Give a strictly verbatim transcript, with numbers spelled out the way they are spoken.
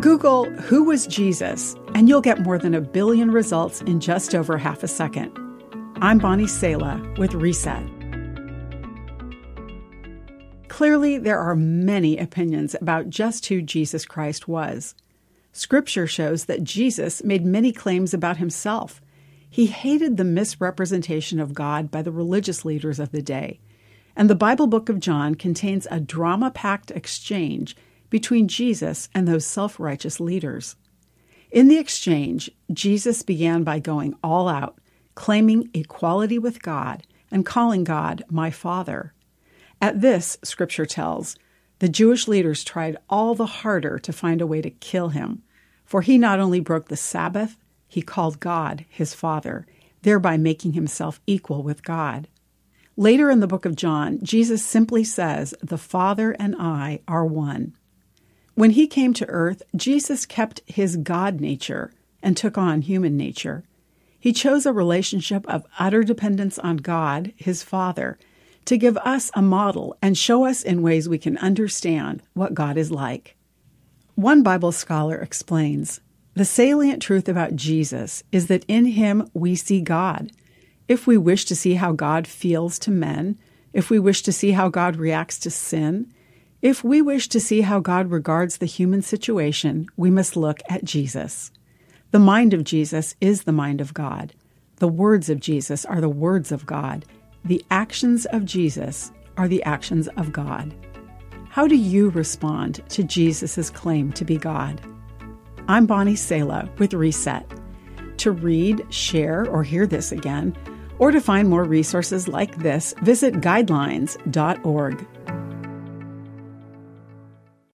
Google, "Who was Jesus?" and you'll get more than a billion results in just over half a second. I'm Bonnie Salah with Reset. Clearly, there are many opinions about just who Jesus Christ was. Scripture shows that Jesus made many claims about himself. He hated the misrepresentation of God by the religious leaders of the day. And the Bible book of John contains a drama-packed exchange between Jesus and those self-righteous leaders. In the exchange, Jesus began by going all out, claiming equality with God and calling God my Father. At this, Scripture tells, the Jewish leaders tried all the harder to find a way to kill him, for he not only broke the Sabbath, he called God his Father, thereby making himself equal with God. Later in the book of John, Jesus simply says, "The Father and I are one." When he came to earth, Jesus kept his God nature and took on human nature. He chose a relationship of utter dependence on God, his Father, to give us a model and show us in ways we can understand what God is like. One Bible scholar explains, "The salient truth about Jesus is that in him we see God. If we wish to see how God feels to men, if we wish to see how God reacts to sin, if we wish to see how God regards the human situation, we must look at Jesus. The mind of Jesus is the mind of God. The words of Jesus are the words of God. The actions of Jesus are the actions of God." How do you respond to Jesus' claim to be God? I'm Bonnie Salah with Reset. To read, share, or hear this again, or to find more resources like this, visit guidelines dot org.